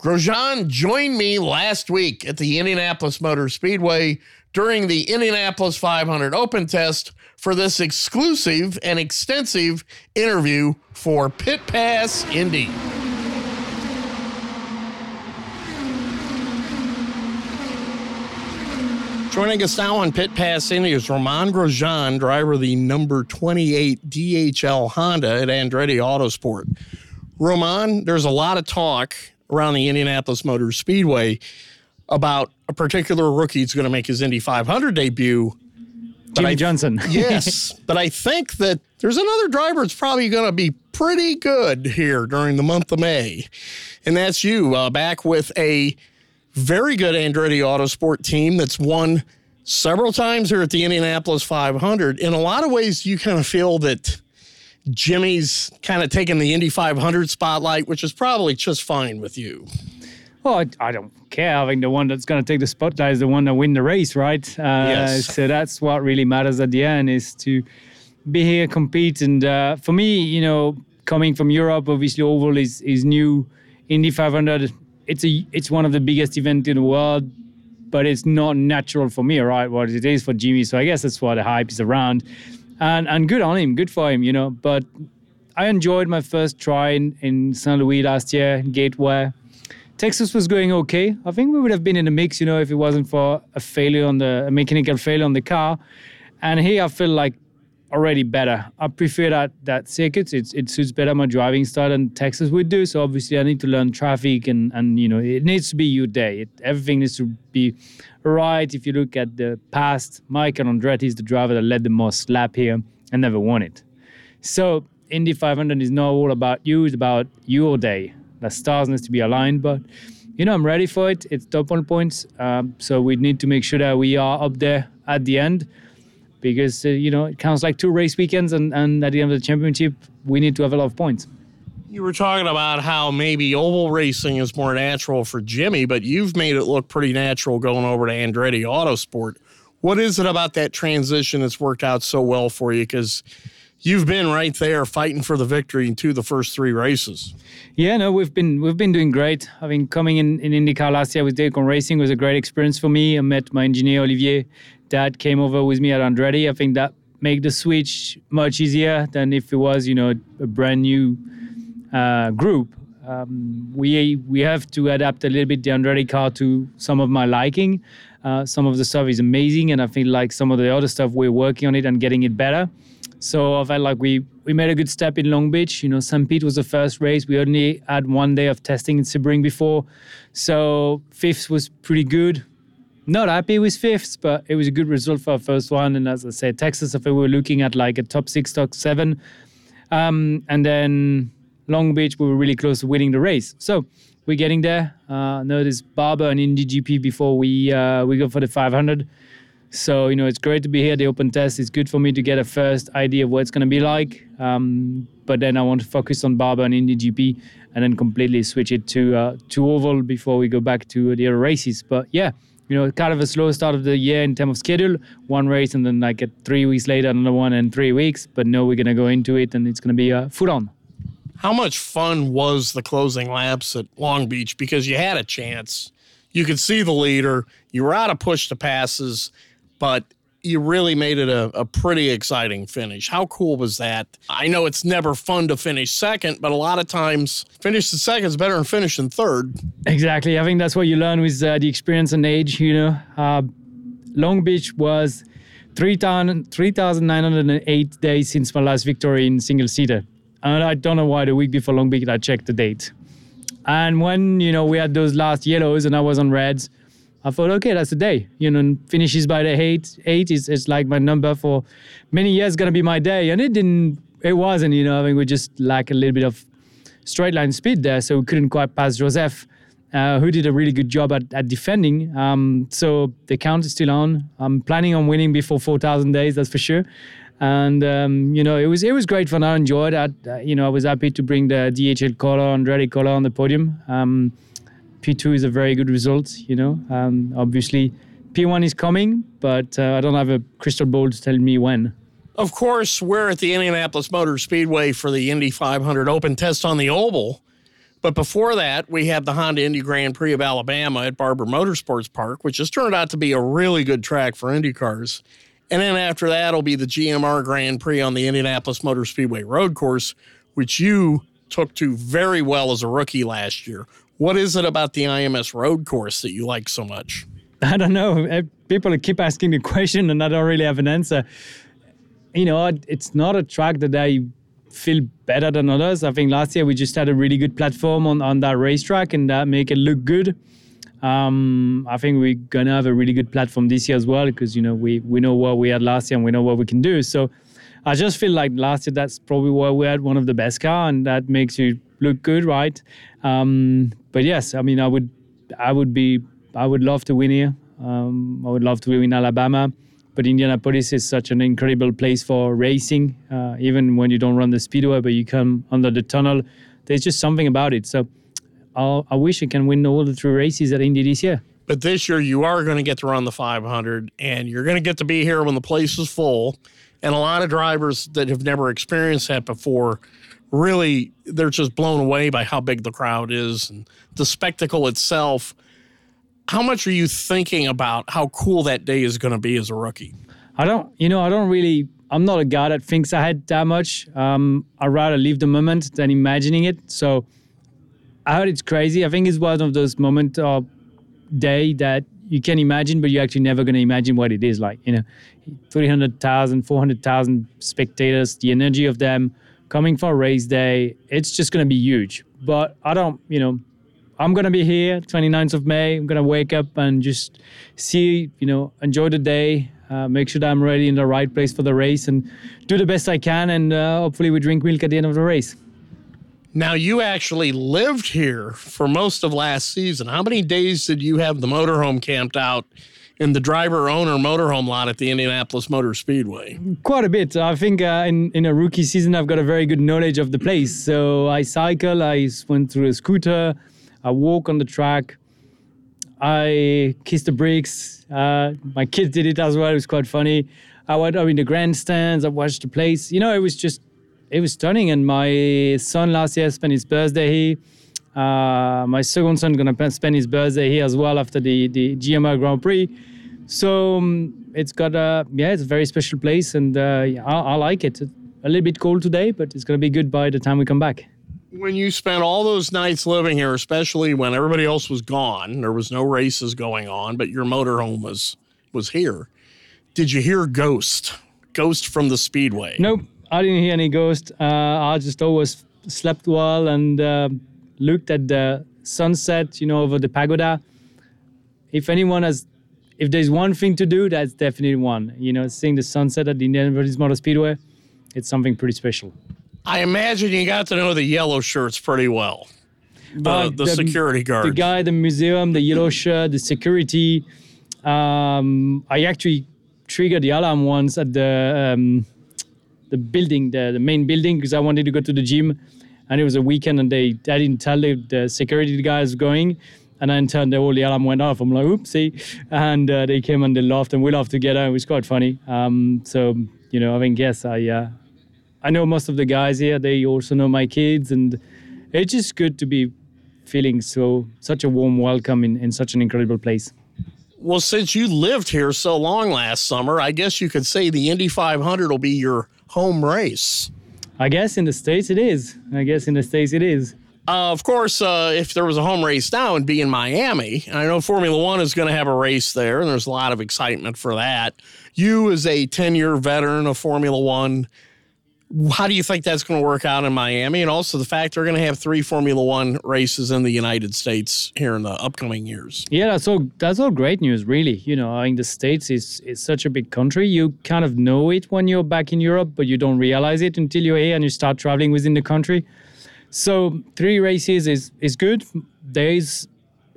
Grosjean joined me last week at the Indianapolis Motor Speedway during the Indianapolis five hundred Open Test for this exclusive and extensive interview for Pit Pass Indy. Joining us now on Pit Pass Indy is Roman Grosjean, driver of the number twenty-eight D H L Honda at Andretti Autosport. Roman, there's a lot of talk around the Indianapolis Motor Speedway about a particular rookie who's going to make his Indy five hundred debut. Jimmie Johnson. Yes, but I think that there's another driver that's probably going to be pretty good here during the month of May, and that's you, uh, back with a very good Andretti Autosport team that's won several times here at the Indianapolis five hundred. In a lot of ways, you kind of feel that Jimmy's kind of taking the Indy five hundred spotlight, which is probably just fine with you. Well, I, I don't care. I think the one that's going to take the spotlight is the one that win the race, right? Uh, yes. So that's what really matters at the end, is to be here, compete. And uh, for me, you know, coming from Europe, obviously oval is, is new. Indy five hundred, it's a it's one of the biggest events in the world, but it's not natural for me, right? What it is for Jimmie. So I guess that's why the hype is around. And and good on him, good for him, you know. But I enjoyed my first try in, in Saint Louis last year, Gateway. Texas was going okay. I think we would have been in the mix, you know, if it wasn't for a failure on the a mechanical failure on the car. And here I feel like already better. I prefer that that circuit. It's, it suits better my driving style than Texas would do. So obviously I need to learn traffic and, and you know, it needs to be your day. It, everything needs to be right. If you look at the past, Michael Andretti is the driver that led the most lap here and never won it. So Indy five hundred is not all about you. It's about your day. The stars need to be aligned, but you know, I'm ready for it. It's top one points. Um, so we need to make sure that we are up there at the end. Because, uh, you know, it counts like two race weekends, and, and at the end of the championship, we need to have a lot of points. You were talking about how maybe oval racing is more natural for Jimmy, but you've made it look pretty natural going over to Andretti Autosport. What is it about that transition that's worked out so well for you? Because you've been right there fighting for the victory in two of the first three races. Yeah, no, we've been we've been doing great. I mean, coming in, in IndyCar last year with Dale Coyne Racing was a great experience for me. I met my engineer, Olivier. Dad came over with me at Andretti. I think that made the switch much easier than if it was, you know, a brand new uh, group. Um, we we have to adapt a little bit the Andretti car to some of my liking. Uh, some of the stuff is amazing, and I feel like some of the other stuff we're working on it and getting it better. So I felt like we, we made a good step in Long Beach. You know, Saint Pete was the first race. We only had one day of testing in Sebring before. So fifth was pretty good. Not happy with fifth, but it was a good result for our first one. And as I said, Texas, I think we were looking at like a top six, top seven. Um, and then Long Beach, we were really close to winning the race. So we're getting there. Uh, no, there's Barber and Indy G P before we uh, we go for the five hundred. So, you know, it's great to be here. The open test is good for me to get a first idea of what it's going to be like. Um, but then I want to focus on Barber and Indy G P and then completely switch it to uh, to oval before we go back to the other races. But yeah, you know, kind of a slow start of the year in terms of schedule. One race and then like three weeks later, another one in three weeks. But no, we're going to go into it and it's going to be uh, full on. How much fun was the closing laps at Long Beach? Because you had a chance. You could see the leader. You were out of push to passes, but you really made it a, a pretty exciting finish. How cool was that? I know it's never fun to finish second, but a lot of times finishing second is better than finishing third. Exactly. I think that's what you learn with uh, the experience and age, you know. Uh, Long Beach was three thousand nine hundred eight days since my last victory in single-seater. And I don't know why the week before Long Beach, I checked the date. And when, you know, we had those last yellows and I was on reds, I thought, okay, that's the day. You know, finishes by the eight. Eight is it's like my number for many years, going to be my day. And it didn't, it wasn't, you know, I mean, we just lack a little bit of straight line speed there. So we couldn't quite pass Josef, uh, who did a really good job at, at defending. Um, so the count is still on. I'm planning on winning before four thousand days, that's for sure. And, um, you know, it was it was great fun. I enjoyed it. Uh, you know, I was happy to bring the D H L color, Andretti color on the podium. Um, P two is a very good result, you know. Um, obviously, P one is coming, but uh, I don't have a crystal ball to tell me when. Of course, we're at the Indianapolis Motor Speedway for the Indy five hundred Open Test on the Oval. But before that, we had the Honda Indy Grand Prix of Alabama at Barber Motorsports Park, which has turned out to be a really good track for Indy cars. And then after that will be the G M R Grand Prix on the Indianapolis Motor Speedway road course, which you took to very well as a rookie last year. What is it about the I M S road course that you like so much? I don't know. People keep asking the question and I don't really have an answer. You know, it's not a track that I feel better than others. I think last year we just had a really good platform on, on that racetrack and that make it look good. Um, I think we're going to have a really good platform this year as well because, you know, we, we know what we had last year and we know what we can do. So I just feel like last year that's probably where we had one of the best cars and that makes you look good, right? Um, but yes, I mean, I would I would be, I would love to win here. Um, I would love to win Alabama, but Indianapolis is such an incredible place for racing, uh, even when you don't run the speedway, but you come under the tunnel. There's just something about it. So I'll, I wish I can win all the three races at Indy this year. But this year you are going to get to run the five hundred, and you're going to get to be here when the place is full. And a lot of drivers that have never experienced that before, really, they're just blown away by how big the crowd is and the spectacle itself. How much are you thinking about how cool that day is going to be as a rookie? I don't, you know, I don't really... I'm not a guy that thinks ahead that much. Um, I'd rather live the moment than imagining it. So I heard it's crazy. I think it's one of those moments or day that you can imagine, but you're actually never going to imagine what it is like. You know, three hundred thousand, four hundred thousand spectators, the energy of them coming for race day, it's just going to be huge. But I don't, you know, I'm going to be here twenty-ninth of May. I'm going to wake up and just see, you know, enjoy the day, uh, make sure that I'm ready in the right place for the race and do the best I can. And uh, hopefully we drink milk at the end of the race. Now, you actually lived here for most of last season. How many days did you have the motorhome camped out in the driver-owner motorhome lot at the Indianapolis Motor Speedway? Quite a bit. I think uh, in, in a rookie season, I've got a very good knowledge of the place. So I cycle, I went through a scooter, I walk on the track, I kissed the bricks. Uh, my kids did it as well. It was quite funny. I went up in the grandstands, I watched the place. You know, it was just... It was stunning, and my son last year spent his birthday here. Uh, my second son going to spend his birthday here as well after the, the G M R Grand Prix. So um, it's got a, yeah, it's a very special place, and uh, yeah, I, I like it. It's a little bit cold today, but it's going to be good by the time we come back. When you spent all those nights living here, especially when everybody else was gone, there was no races going on, but your motorhome was, was here. Did you hear Ghost? Ghost from the Speedway? Nope. I didn't hear any ghost. Uh, I just always slept well and uh, looked at the sunset, you know, over the pagoda. If anyone has, if there's one thing to do, that's definitely one. You know, seeing the sunset at the Indianapolis Motor Speedway, it's something pretty special. I imagine you got to know the yellow shirts pretty well. The, uh, the, the security guard. The guy, the museum, the yellow shirt, the security. Um, I actually triggered the alarm once at the... Um, the building, the, the main building, because I wanted to go to the gym, and it was a weekend, and they I didn't tell the, the security guys going, and then turned the, all the alarm went off. I'm like, oopsie, and uh, they came and they laughed, and we laughed together. It was quite funny. Um, so you know, I mean, yes, I uh, I know most of the guys here. They also know my kids, and it's just good to be feeling so such a warm welcome in, in such an incredible place. Well, since you lived here so long last summer, I guess you could say the Indy five hundred will be your home race. I guess in the States it is. I guess in the States it is. Uh, of course, uh, if there was a home race now, it would be in Miami. And I know Formula One is going to have a race there, and there's a lot of excitement for that. You, as a ten-year veteran of Formula One, how do you think that's going to work out in Miami? And also the fact they're going to have three Formula One races in the United States here in the upcoming years. Yeah, that's all, that's all great news, really. You know, I think the States is, is such a big country. You kind of know it when you're back in Europe, but you don't realize it until you're here and you start traveling within the country. So three races is, is good. There is,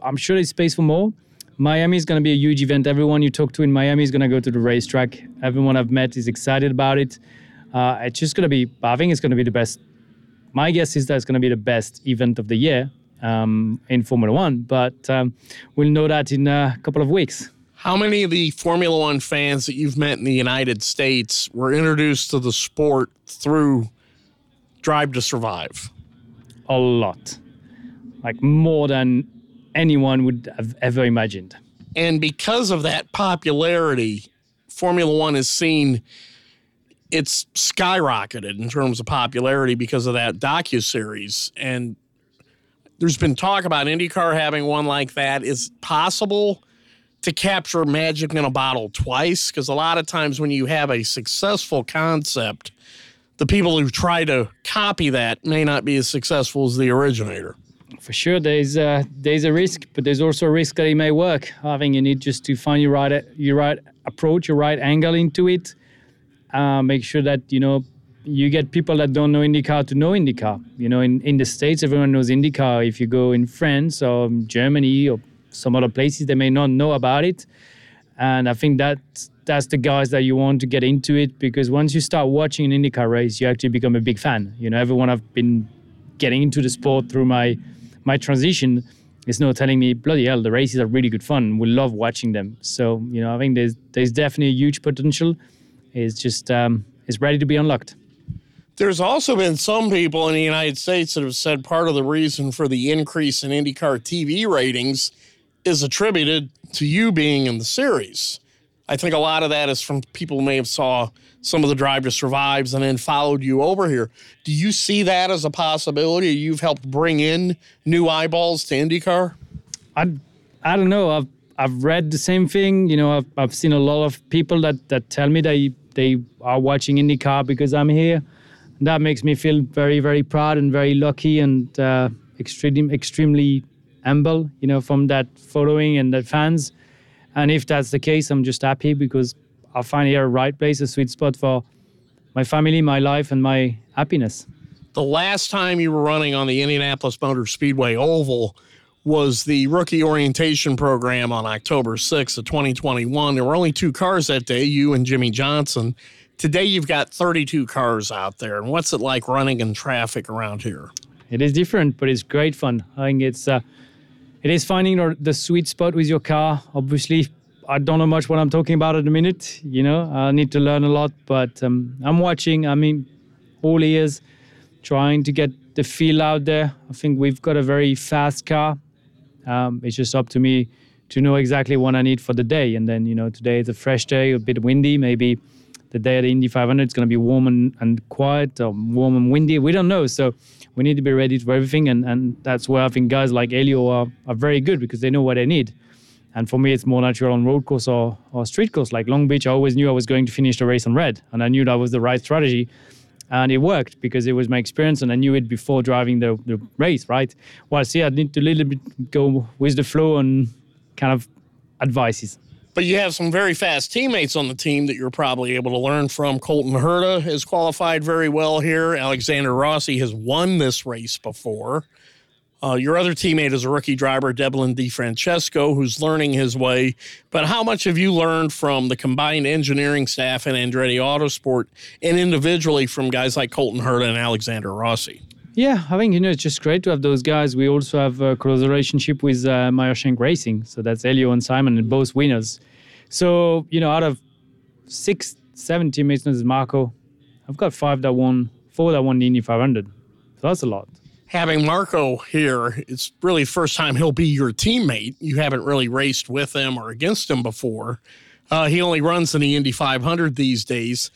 I'm sure there's space for more. Miami is going to be a huge event. Everyone you talk to in Miami is going to go to the racetrack. Everyone I've met is excited about it. Uh, it's just going to be, I think it's going to be the best. My guess is that it's going to be the best event of the year um, in Formula One, but um, we'll know that in a couple of weeks. How many of the Formula One fans that you've met in the United States were introduced to the sport through Drive to Survive? A lot. Like more than anyone would have ever imagined. And because of that popularity, Formula One is seen... It's skyrocketed in terms of popularity because of that docuseries. And there's been talk about IndyCar having one like that. Is it possible to capture magic in a bottle twice? Because a lot of times when you have a successful concept, the people who try to copy that may not be as successful as the originator. For sure, there's a, there's a risk, but there's also a risk that it may work. I think you need just to find your right, your right approach, your right angle into it. Uh, make sure that, you know, you get people that don't know IndyCar to know IndyCar. You know, in, in the States, everyone knows IndyCar. If you go in France or Germany or some other places, they may not know about it. And I think that that's the guys that you want to get into it, because once you start watching an IndyCar race, you actually become a big fan. You know, everyone I've been getting into the sport through my, my transition is now telling me, bloody hell, the races are really good fun. We love watching them. So, you know, I think there's there's definitely a huge potential. Is just um, is ready to be unlocked. There's also been some people in the United States that have said part of the reason for the increase in IndyCar T V ratings is attributed to you being in the series. I think a lot of that is from people who may have saw some of the Drive to Survives and then followed you over here. Do you see that as a possibility? You've helped bring in new eyeballs to IndyCar? I I don't know. I've I've read the same thing. You know, I've I've seen a lot of people that, that tell me they they are watching IndyCar because I'm here. And that makes me feel very, very proud and very lucky and uh, extremely, extremely humble, you know, from that following and the fans. And if that's the case, I'm just happy because I find here a right place, a sweet spot for my family, my life, and my happiness. The last time you were running on the Indianapolis Motor Speedway Oval was the rookie orientation program on October sixth of twenty twenty-one. There were only two cars that day, you and Jimmie Johnson. Today you've got thirty-two cars out there. And what's it like running in traffic around here? It is different, but it's great fun. I think it's uh, it is finding the sweet spot with your car. Obviously, I don't know much what I'm talking about at the minute. You know, I need to learn a lot, but um, I'm watching. I mean, all ears, trying to get the feel out there. I think we've got a very fast car. Um, it's just up to me to know exactly what I need for the day. And then, you know, today is a fresh day, a bit windy. Maybe the day at the Indy five hundred is going to be warm and, and quiet or warm and windy. We don't know. So we need to be ready for everything. And, and that's where I think guys like Elio are, are very good because they know what they need. And for me, it's more natural on road course or, or street course. Like Long Beach, I always knew I was going to finish the race on red. And I knew that was the right strategy. And it worked because it was my experience and I knew it before driving the, the race, right? Well, see, I need to a little bit go with the flow and kind of advices. But you have some very fast teammates on the team that you're probably able to learn from. Colton Herta has qualified very well here. Alexander Rossi has won this race before. Uh, your other teammate is a rookie driver, Devlin DeFrancesco, who's learning his way. But how much have you learned from the combined engineering staff and Andretti Autosport and individually from guys like Colton Herta and Alexander Rossi? Yeah, I think, you know, it's just great to have those guys. We also have a close relationship with uh, Myershank Racing. So that's Elio and Simon and both winners. So, you know, out of six, seven teammates, this is Marco. I've got five that won, four that won the Indy five hundred. So that's a lot. Having Marco here, it's really the first time he'll be your teammate. You haven't really raced with him or against him before. Uh, he only runs in the Indy five hundred these days.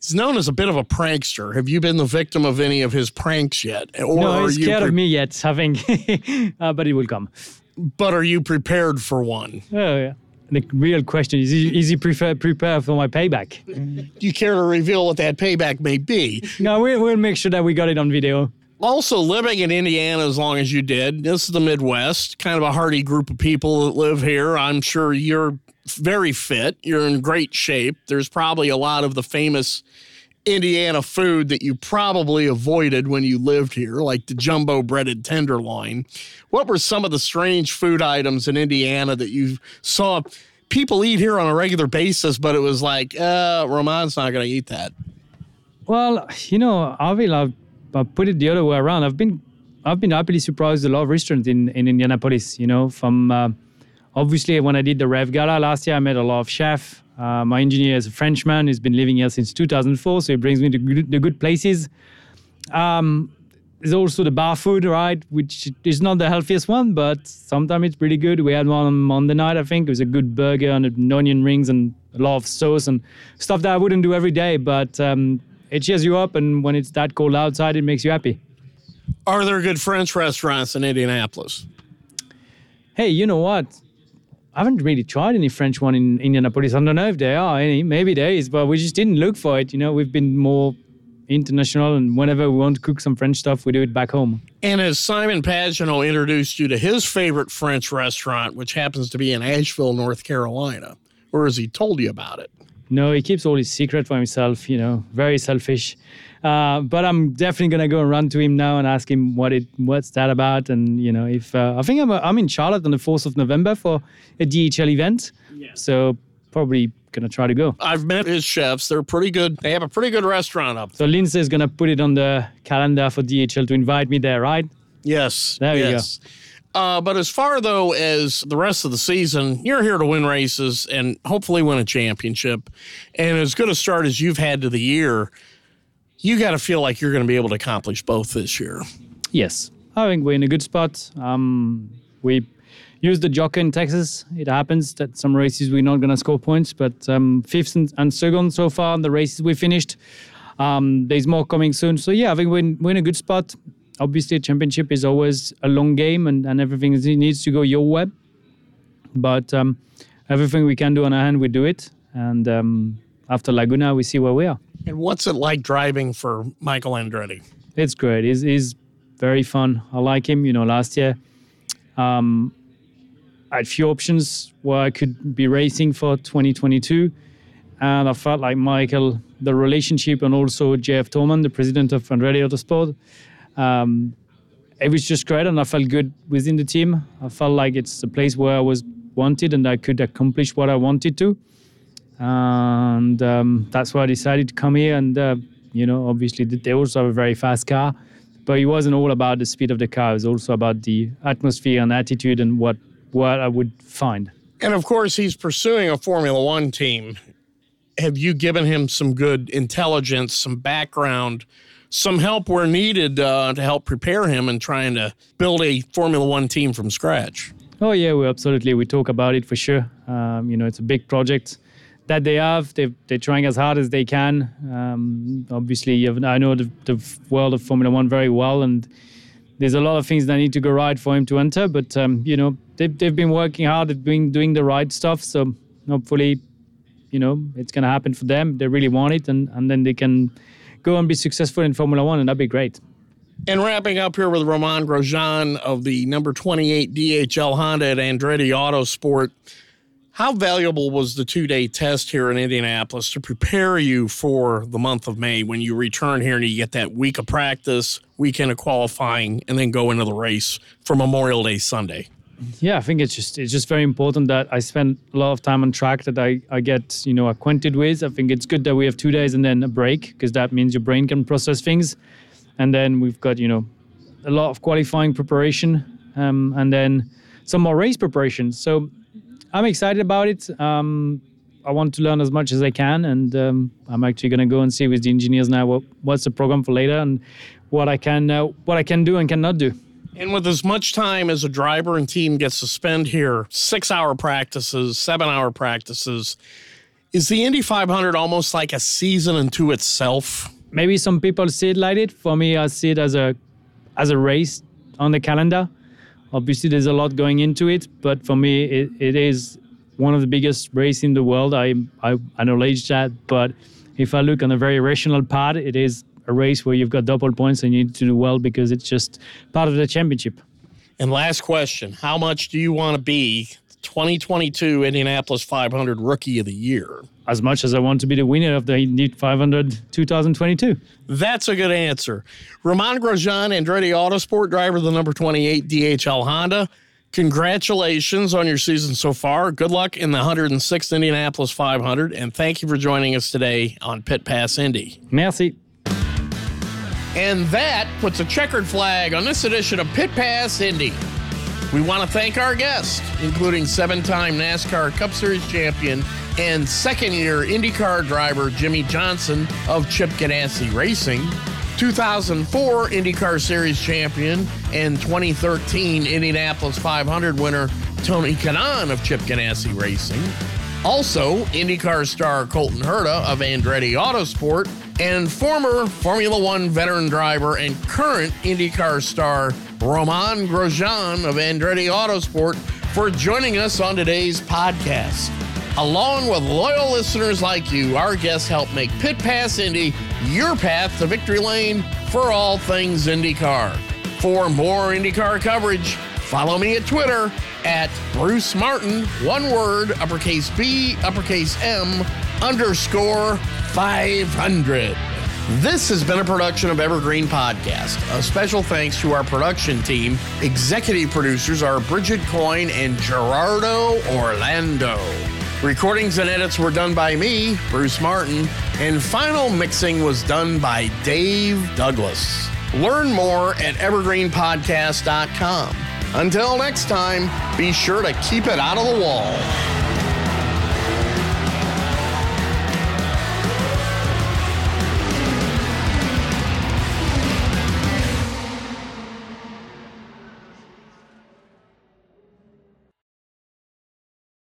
He's known as a bit of a prankster. Have you been the victim of any of his pranks yet? Or no, he's are you scared pre- of me yet, I think. uh, but he will come. But are you prepared for one? Oh, yeah. The real question is, is he prefer, prepared for my payback? Do you care to reveal what that payback may be? No, we, we'll make sure that we got it on video. Also, living in Indiana as long as you did, this is the Midwest, kind of a hardy group of people that live here. I'm sure you're very fit. You're in great shape. There's probably a lot of the famous Indiana food that you probably avoided when you lived here, like the jumbo breaded tenderloin. What were some of the strange food items in Indiana that you saw people eat here on a regular basis, but it was like, uh, Roman's not going to eat that? Well, you know, Avi, I've I put it the other way around. I've been, I've been happily surprised a lot of restaurants in, in Indianapolis. You know, from uh, obviously when I did the Rev Gala last year, I met a lot of chefs. Uh, my engineer is a Frenchman who's been living here since two thousand four, so he brings me to good, the good places. Um, there's also the bar food, right, which is not the healthiest one, but sometimes it's pretty good. We had one on Monday night, I think. It was a good burger and onion rings and a lot of sauce and stuff that I wouldn't do every day, but. Um, It cheers you up, and when it's that cold outside, it makes you happy. Are there good French restaurants in Indianapolis? Hey, you know what? I haven't really tried any French one in Indianapolis. I don't know if there are any. Maybe there is, but we just didn't look for it. You know, we've been more international, and whenever we want to cook some French stuff, we do it back home. And as Simon Pagino introduced you to his favorite French restaurant, which happens to be in Asheville, North Carolina, or has he told you about it? No, he keeps all his secret for himself, you know, very selfish. Uh, but I'm definitely going to go and run to him now and ask him what it what's that about. And, you know, if uh, I think I'm, I'm in Charlotte on the fourth of November for a D H L event. Yeah. So probably going to try to go. I've met his chefs. They're pretty good. They have a pretty good restaurant up there. So Lindsay is going to put it on the calendar for D H L to invite me there, right? Yes. There yes. we go. Uh, but as far, though, as the rest of the season, you're here to win races and hopefully win a championship. And as good a start as you've had to the year, you got to feel like you're going to be able to accomplish both this year. Yes. I think we're in a good spot. Um, we used the joker in Texas. It happens that some races we're not going to score points, but um, fifth and, and second so far on the races we finished. Um, there's more coming soon. So, yeah, I think we're in, we're in a good spot. Obviously, a championship is always a long game and, and everything needs to go your way. But um, everything we can do on our hand, we do it. And um, after Laguna, we see where we are. And what's it like driving for Michael Andretti? It's great. He's, he's very fun. I like him. You know, last year, um, I had few options where I could be racing for twenty twenty-two. And I felt like Michael, the relationship, and also J F Torman, the president of Andretti Autosport, um, it was just great, and I felt good within the team. I felt like it's a place where I was wanted and I could accomplish what I wanted to. And um, that's why I decided to come here. And, uh, you know, obviously they also have a very fast car, but it wasn't all about the speed of the car. It was also about the atmosphere and attitude and what, what I would find. And, of course, he's pursuing a Formula One team. Have you given him some good intelligence, some background, some help where needed uh, to help prepare him in trying to build a Formula One team from scratch? Oh, yeah, we absolutely. We talk about it for sure. Um, you know, it's a big project that they have. They've, they're trying as hard as they can. Um, obviously, I know the, the world of Formula One very well, and there's a lot of things that need to go right for him to enter. But, um, you know, they've, they've been working hard at doing, doing the right stuff, so hopefully, you know, it's going to happen for them. They really want it, and, and then they can go and be successful in Formula One, and that'd be great. And wrapping up here with Roman Grosjean of the number twenty-eight D H L Honda at Andretti Autosport. How valuable was the two-day test here in Indianapolis to prepare you for the month of May when you return here and you get that week of practice, weekend of qualifying, and then go into the race for Memorial Day Sunday? Yeah, I think it's just it's just very important that I spend a lot of time on track that I, I get, you know, acquainted with. I think it's good that we have two days and then a break, because that means your brain can process things. And then we've got, you know, a lot of qualifying preparation um, and then some more race preparation. So I'm excited about it. Um, I want to learn as much as I can. And um, I'm actually going to go and see with the engineers now what, what's the program for later and what I can uh, what I can do and cannot do. And with as much time as a driver and team gets to spend here, six-hour practices, seven-hour practices, is the Indy five hundred almost like a season unto itself? Maybe some people see it like it. For me, I see it as a as a race on the calendar. Obviously, there's a lot going into it, but for me, it, it is one of the biggest races in the world. I, I acknowledge that, but if I look on a very rational part, it is a race where you've got double points and you need to do well because it's just part of the championship. And last question, how much do you want to be twenty twenty-two Indianapolis five hundred Rookie of the Year? As much as I want to be the winner of the Indy five hundred two thousand twenty-two. That's a good answer. Roman Grosjean, Andretti Autosport, driver of the number twenty-eight D H L Honda. Congratulations on your season so far. Good luck in the one hundred sixth Indianapolis five hundred, and thank you for joining us today on Pit Pass Indy. Merci. And that puts a checkered flag on this edition of Pit Pass Indy. We want to thank our guests, including seven-time NASCAR Cup Series champion and second-year IndyCar driver Jimmie Johnson of Chip Ganassi Racing, two thousand four IndyCar Series champion and twenty thirteen Indianapolis five hundred winner Tony Kanaan of Chip Ganassi Racing, also IndyCar star Colton Herta of Andretti Autosport, and former Formula One veteran driver and current IndyCar star Roman Grosjean of Andretti Autosport for joining us on today's podcast. Along with loyal listeners like you, our guests help make Pit Pass Indy your path to victory lane for all things IndyCar. For more IndyCar coverage, follow me at Twitter at Bruce Martin, one word, uppercase B, uppercase M, underscore five hundred. This has been a production of Evergreen Podcast. A special thanks to our production team. Executive producers are Bridget Coyne and Gerardo Orlando. Recordings and edits were done by me, Bruce Martin, and final mixing was done by Dave Douglas. Learn more at evergreen podcast dot com. Until next time, be sure to keep it out of the wall.